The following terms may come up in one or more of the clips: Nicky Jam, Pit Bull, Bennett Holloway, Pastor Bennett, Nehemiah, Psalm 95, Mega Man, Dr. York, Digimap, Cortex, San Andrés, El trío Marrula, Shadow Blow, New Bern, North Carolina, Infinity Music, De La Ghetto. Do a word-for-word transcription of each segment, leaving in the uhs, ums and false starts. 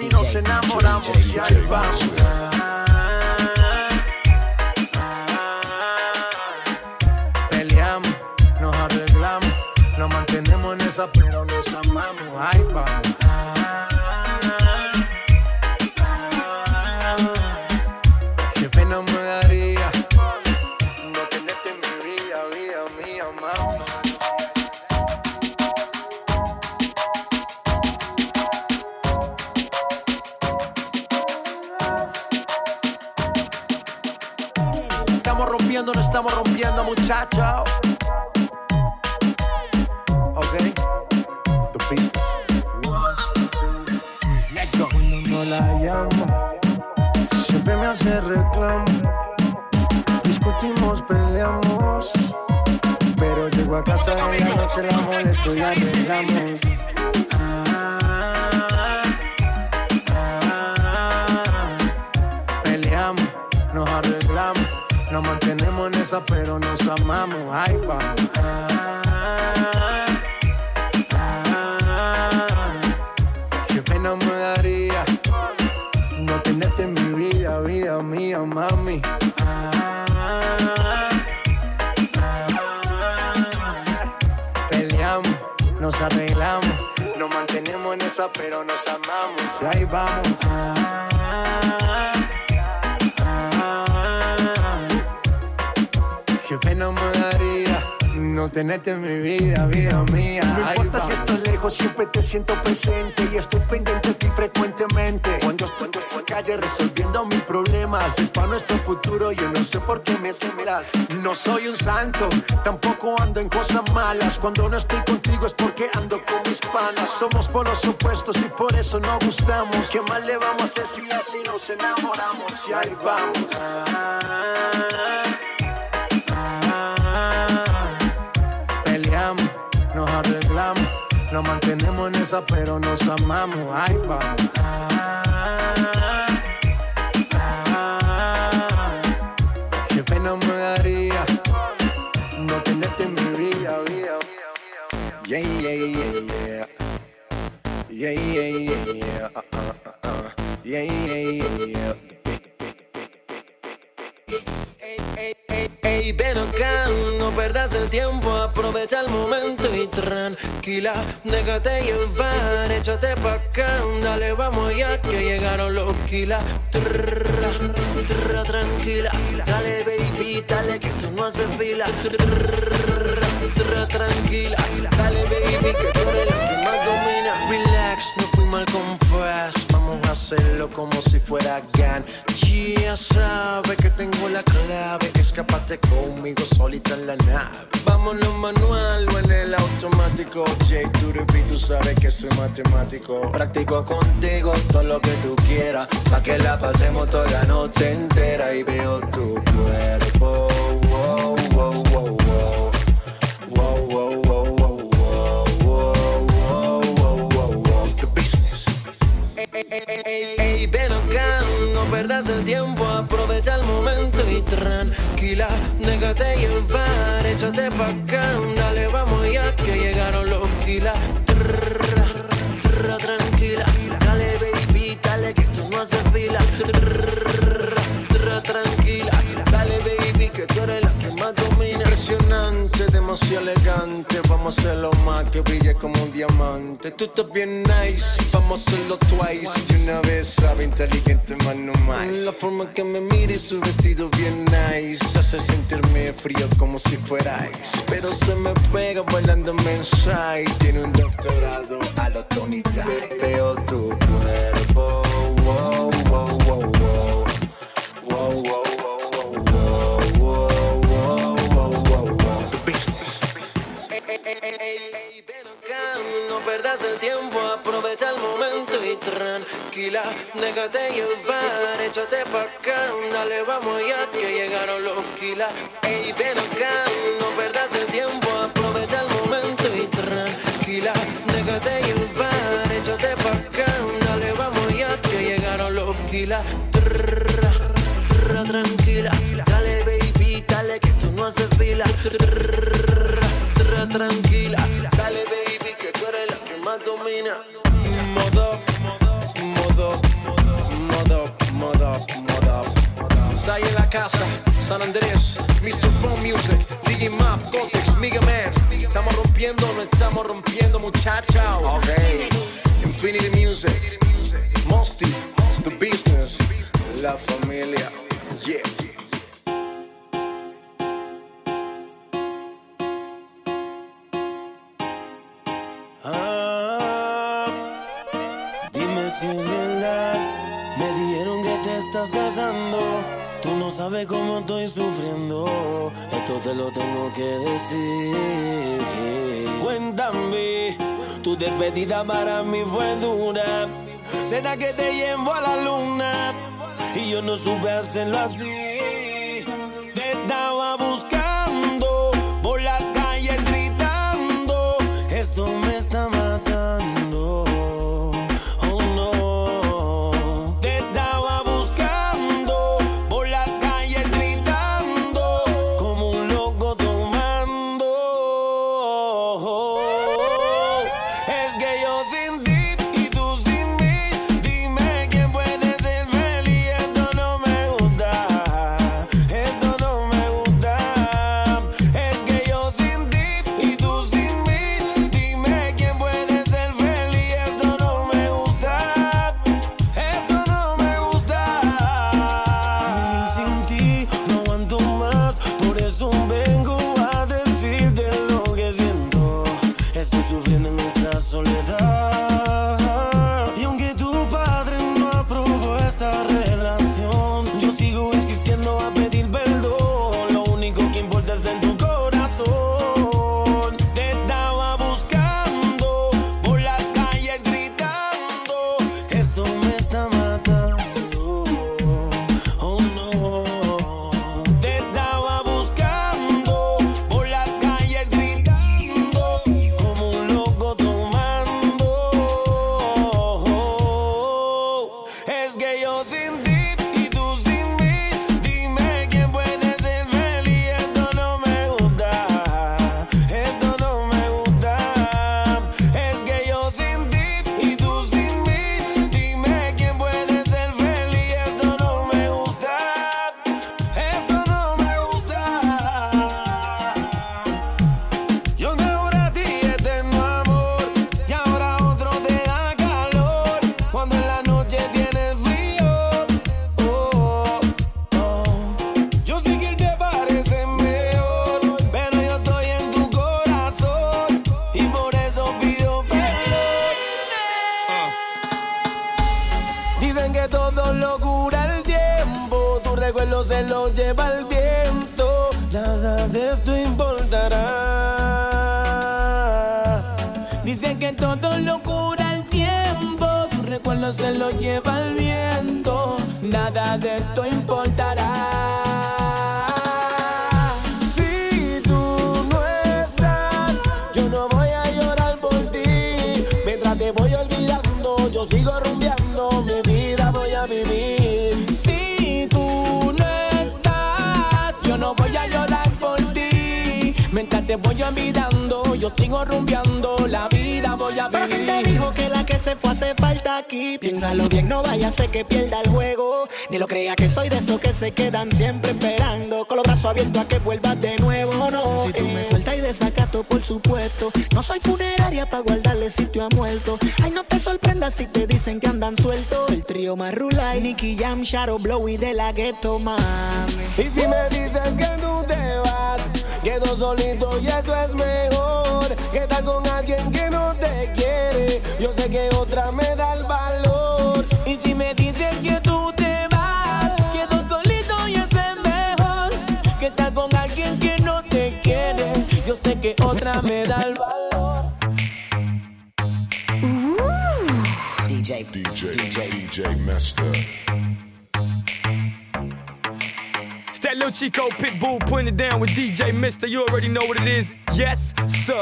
si nos enamoramos y ahí vamos. Peleamos, nos arreglamos, nos mantenemos en esa pero nos amamos, ahí vamos. No estamos rompiendo, muchachos. Okay. The business. Let's go. Cuando no la llamo, siempre me hace reclamo. Discutimos, peleamos, pero llego a casa en la noche, la molesto y arreglamos. Ah, ah, ah. Peleamos, nos arreglamos. Nos mantenemos en esa, pero nos amamos. Ay, vamos. Ah, ah, ah, qué pena me daría no tenerte en mi vida, vida mía, mami. Ah, ah, ah, peleamos, nos arreglamos. Nos mantenemos en esa, pero nos amamos. Y ahí vamos. Ah, qué pena me daría no tenerte en mi vida, vida mía. No importa si estás lejos, siempre te siento presente y estoy pendiente de ti frecuentemente. Cuando estoy en la calle resolviendo mis problemas, es para nuestro futuro, yo no sé por qué me temerás. No soy un santo, tampoco ando en cosas malas. Cuando no estoy contigo es porque ando con mis panas. Somos por los opuestos y por eso no gustamos. ¿Qué más le vamos a hacer si así nos enamoramos? Y ahí vamos. Ah, nos arreglamos, nos mantenemos en esa, pero nos amamos. Ay, vamos. Ah, ah, ah, qué pena me daría no tenerte en mi vida, vida. Yeah, yeah, yeah, yeah. Yeah, yeah, yeah, yeah. Uh, uh, uh, uh. Yeah, yeah, yeah, yeah. Ey, ven acá, no perdas el tiempo, aprovecha el momento y tranquila, déjate llevar, échate pa' acá, dale, vamos ya que llegaron los kilas. Tranquila, dale baby, dale que esto no hace fila. Tranquila, dale baby, que tú eres la que más domina. Relax, no fui mal compás, vamos a hacerlo como si fuera GAN. Ya sabe que tengo la clave, escápate conmigo solita en la nave. Vámonos manual o en el automático. J to the B, tú sabes que soy matemático. Practico contigo todo lo que tú quieras, pa' que la pasemos toda la noche entera. Y veo tu cuerpo, wow, wow, wow, wow. Wow, wow, wow, wow, wow, wow, wow, wow, wow, wow. The business. Ey, ey, ey, ey, ey, ven acá. No perdas el tiempo, aprovecha el momento y tranquila, déjate llevar, échate pa' acá, dale, vamos ya que llegaron los kilas. Tranquila, dale baby, dale que tú no haces fila. Tranquila, dale baby, que tú eres la que más domina. Impresionante, demasiado elegante, vamos a hacerlo más que brille como un diamante. Tú estás bien nice, vamos a hacerlo twice. Y una vez sabe inteligente, más no más. La forma que me mires, su vestido bien nice, hace sentirme frío como si fuerais. Pero se me pega bailando mensaje, tiene un doctorado a la tonita. Veo tu cuerpo, wow, wow, wow, wow. Wow, wow, wow, wow, wow, wow, wow, wow, wow. The business. Ey, ey, ey, ey, ven acá, no perdas el tiempo, aprovecha el momento y tranquila, déjate llevar, échate pa' acá, dale, vamos ya que llegaron los kilas. Ey, ven acá, no perdas el tiempo, aprovecha el momento y tranquila, déjate llevar, échate pa' acá, dale, vamos ya que llegaron los kilas. Tranquila, dale baby, dale que tú no haces fila. Tranquila, dale baby, que tú eres la que más domina. Modo, modo, modo, San Andrés, mister Phone Music, Digimap, Cortex, Mega Man. Estamos rompiendo, no estamos rompiendo, muchachos. Okay. Infinity Music, Mosty, The Business, La Familia, yeah. Sabes cómo estoy sufriendo, esto te lo tengo que decir. Cuéntame, tu despedida para mí fue dura. Será que te llevo a la luna y yo no supe hacerlo así. Te estaba buscando por las calles gritando, esto me está matando. Piénsalo bien, no vaya a ser que pierda el juego. Ni lo crea que soy de esos que se quedan siempre esperando, con los brazos abiertos a que vuelvas de nuevo, no. Si tú me sueltas y desacato, por supuesto. No soy funeraria para guardarle sitio a muerto. Ay, no te sorprendas si te dicen que andan sueltos. El trío Marrula y Nicky Jam, Shadow Blow y De La Ghetto, mami. Y si me dices que tú te vas, quedo solito y eso es mejor que estar con alguien que no te quiere. Yo sé que otra me da el valor. Y si me dices que tú te vas, quedo solito y eso es mejor que estar con alguien que no te quiere. Yo sé que otra me da el valor. Uh-huh. D J, DJ, DJ, DJ Master Hello Chico, Pit Bull, putting it down with D J Mister. You already know what it is. Yes, sir.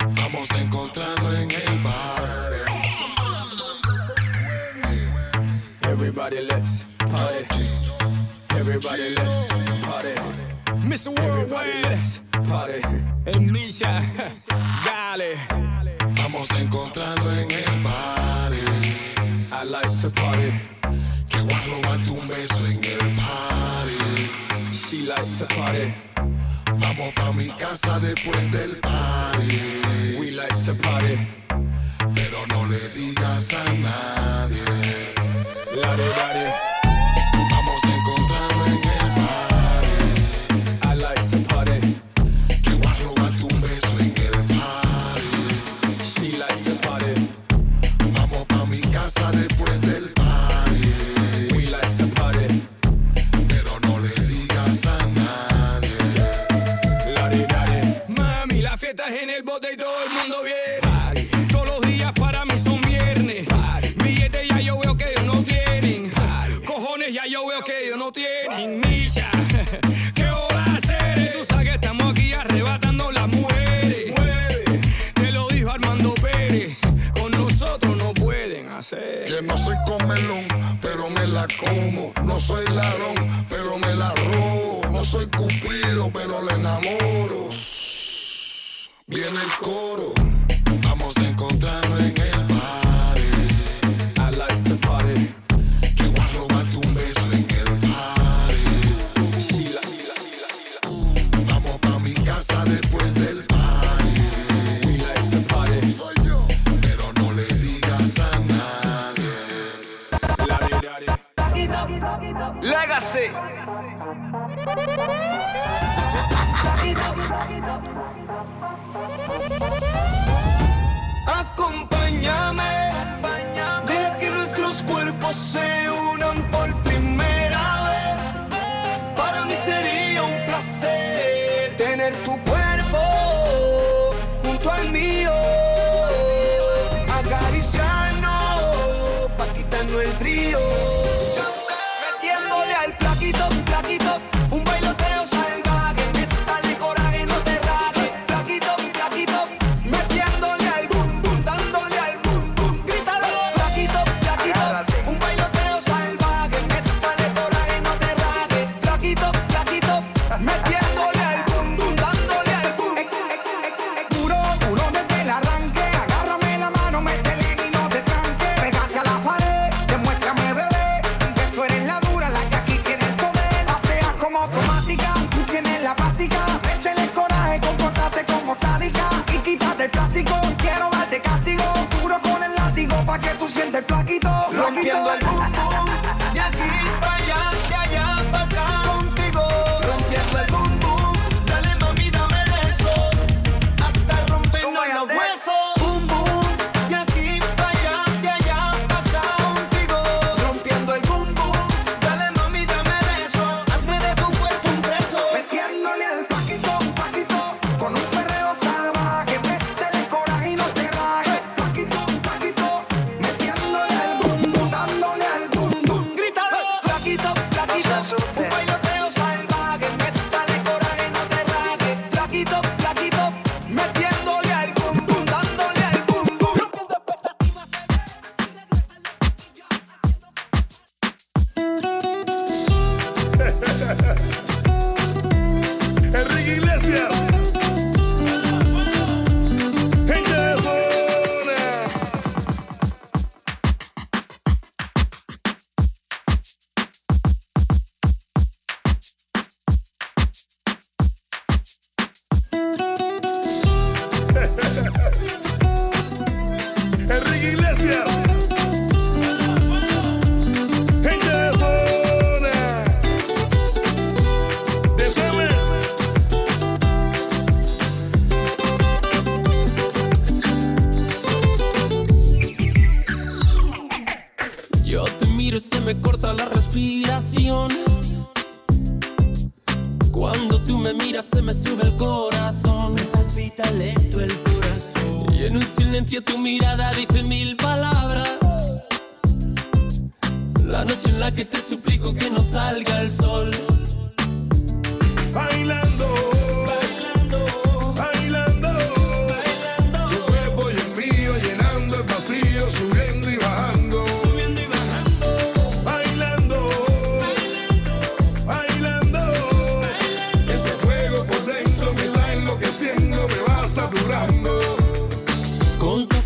Vamos a encontrarnos en el bar. Everybody, let's party. Everybody, let's party. Mister Worldwide, let's party. And Misha, dale. Vamos a encontrarnos en el bar. I like to party. Robarte un beso en el party. She likes to party. Vamos pa' mi casa después del party. We like to party. Pero no le digas a nadie. La de la de. Que no soy comelón, pero me la como. No soy ladrón, pero me la robo. No soy cupido, pero le enamoro. Viene el coro. Vamos a encontrarnos en el party. I like to party. Que voy a robarte un beso en el party. Sí, la, sí, la, sí, la, sí, la. Uh, vamos pa' mi casa después del party. Legacy. Acompáñame, deja que nuestros cuerpos se unan por primera vez. Para mí sería un placer tener tu cuerpo junto al mío, acariciarnos pa' quitarnos el frío.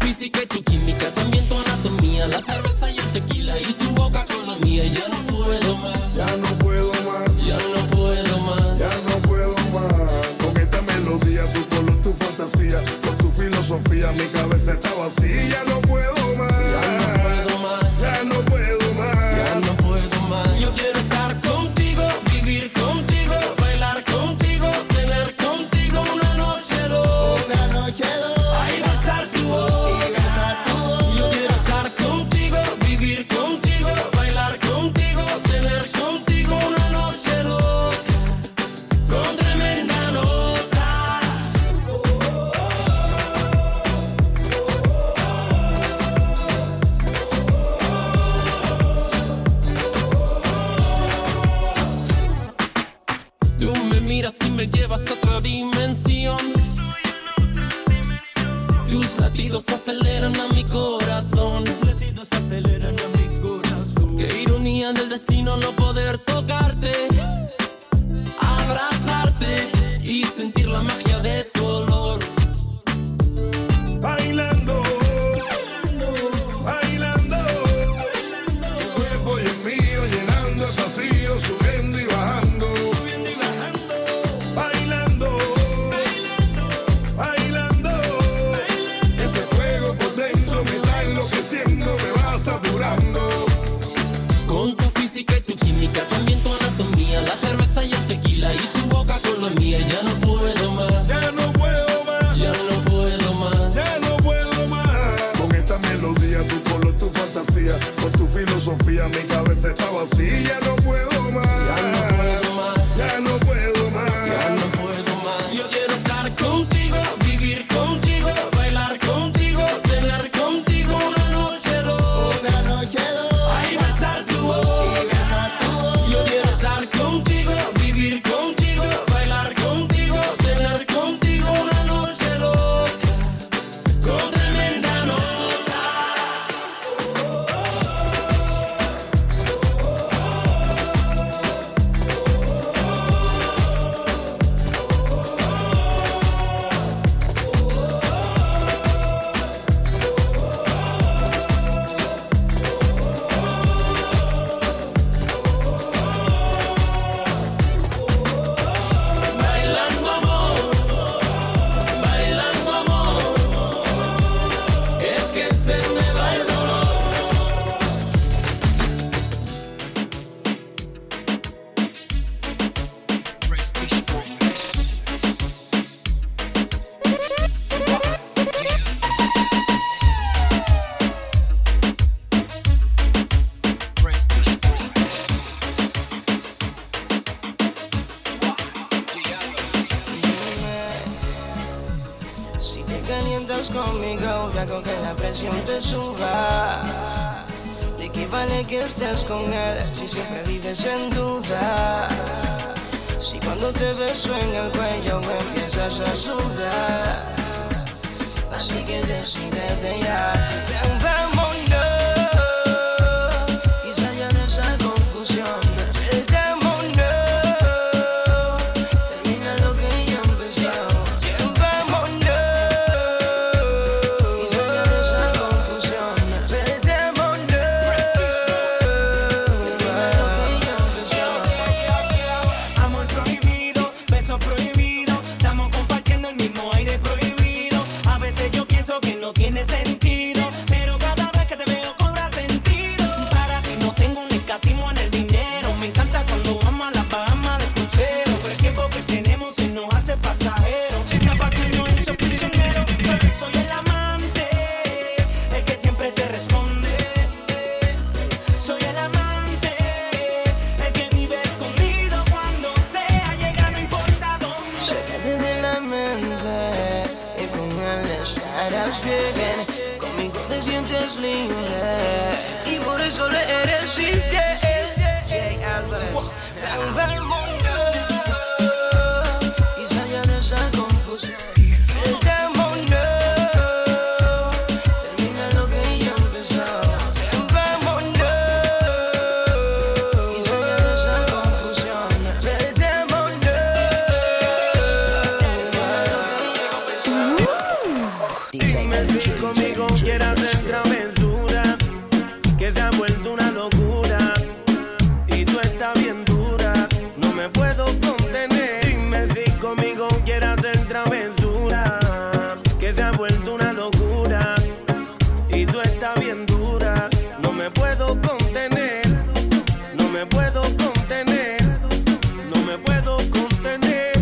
Física y tu química, también tu anatomía, la cerveza y el tequila y tu boca con la mía. Ya no No y tú estás bien dura. No me puedo contener, no me puedo contener, no me puedo contener,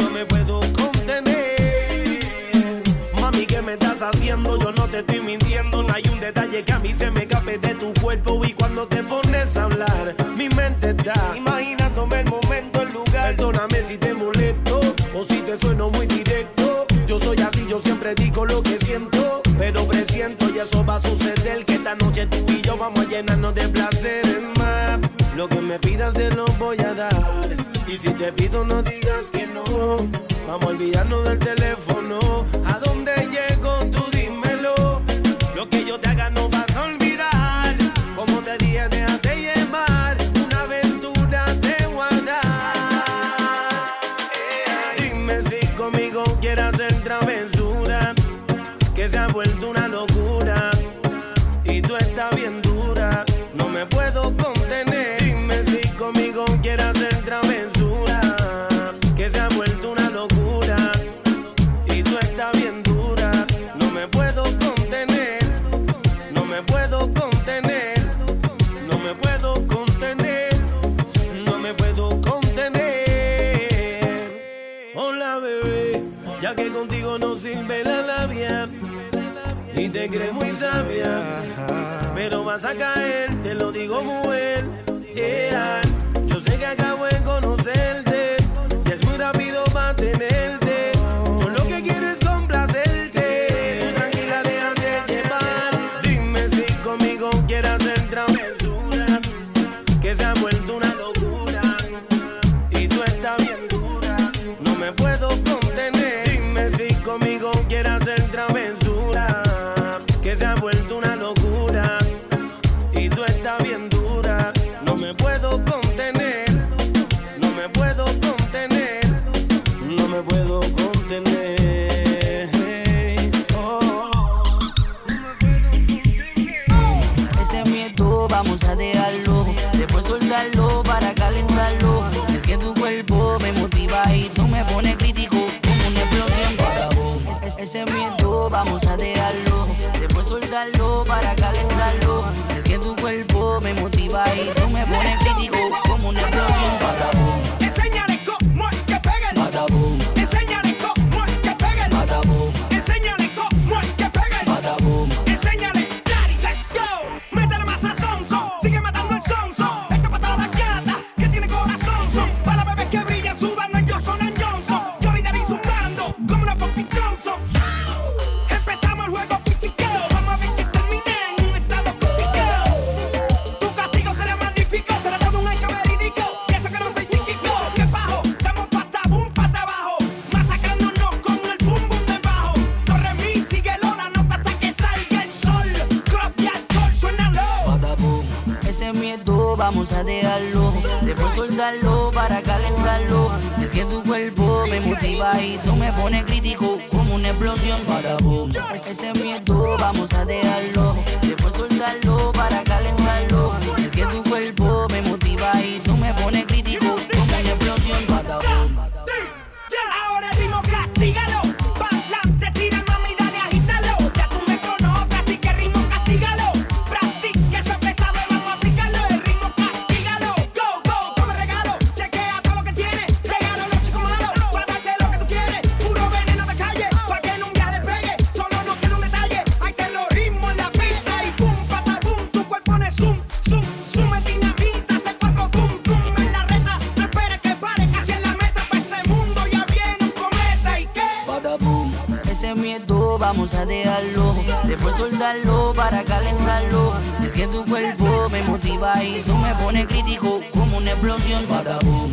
no me puedo contener. Mami, ¿qué me estás haciendo? Yo no te estoy mintiendo, no hay un detalle que a mí se me escape de tu cuerpo. Y cuando te pones a hablar, mi mente está imaginándome el momento, el lugar. Perdóname si te molesto o si te sueno muy directo. Yo soy así, yo siempre digo lo que siento, pero presiento y eso va a suceder, que esta noche tú y yo vamos a llenarnos de placeres más. Lo que me pidas te lo voy a dar, y si te pido no digas que no. Vamos a olvidarnos del teléfono. ¿A dónde llego? Tú dímelo. Lo que yo te haga no vas a olvidar. Como te dije, déjate llevar, una aventura te voy a dar. Eh, dime si conmigo quieres hacer travesura, que se ha vuelto una locura y tú estás bien dura. No me puedo contener. Dime si conmigo quieres hacer travesura, que se ha vuelto una locura y tú estás bien dura. No me puedo contener, no me puedo contener, no me puedo contener, no me puedo contener. Hola bebé, ya que contigo no sirve la labia y te crees muy sabia, pero vas a caer, te lo digo mujer, yeah. Yo sé que acabo de conocerte y es muy rápido para tenerte. Yo lo que quiero es complacerte. Tú tranquila, déjate llevar. Dime si conmigo quieres hacer travesura, que se ha vuelto una locura y tú estás bien dura. No me puedo contener. Dime si conmigo quieres hacer travesura, que se ha vuelto una locura y tú estás bien dura. No me puedo contener, no me puedo contener, no me puedo contener. Oh. Ese miedo vamos a dejarlo, después soltarlo para calentarlo. Es que tu cuerpo me motiva y tú me pones crítico como una explosión para vos. Ese miedo vamos a dejarlo, después soltarlo para calentarlo. Es que tu cuerpo me motiva y tú me pones crítico como una explosión para vos. Enséñale cómo es que pega el patabú. Enséñale cómo es que pega el patabú. Enséñale cómo es que pega el patabú. Enséñale, daddy, let's go. Métele más a sonso, sigue matando el sonso. Esto para todas las gatas que tiene corazón son. Para las bebés que brillan, sudan, no yo son añonso. Yo vi David zumbando como una fucking conso. Empezamos el juego físico, vamos a ver que termina en un estado crítico. Tu castigo será magnífico, será todo un hecho verídico. Y eso que no soy psíquico, que bajo, damos pata boom, pata abajo, masacrándonos con el boom boom debajo. Corre mi, síguelo la nota hasta que salga el sol. Club y alcohol, suénalo. Pata boom, ese miedo vamos a dejarlo, después soltarlo para calentarlo. Es que tu cuerpo me motiva y tú me pones crítico como una explosión para boom. Ese miedo vamos a dejarlo, después soltarlo para calentarlo. Es que tu cuerpo me motiva y tú me pones crítico como una explosión para boom. Ahora el ritmo castígalo, pa'lante tira mami, dale agítalo. Ya tú me conoces, así que ritmo castígalo. Practica eso que sabe, vamos a aplicarlo. El ritmo castígalo, go, go, come regalo. Chequea todo lo que tienes, regalo a los chicos malos. Para darte lo que tú quieres, puro veneno de calle. Para que en un día despegue, solo nos queda un detalle. Hay terrorismo en la pista y pum, pata, pum. Tu cuerpo es zoom, zoom, zoom, es dinamita. Hace cuatro, pum, pum, en la reta. No esperes que pare, casi en la meta. Pa' ese mundo ya viene un cometa y qué. Pata, boom, ese miedo vamos a dejarlo, después soltarlo para calentarlo. Es que tu cuerpo me motiva y tú me pones crítico como una explosión para boom.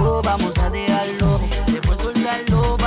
vamos a dejarlo, después soltarlo.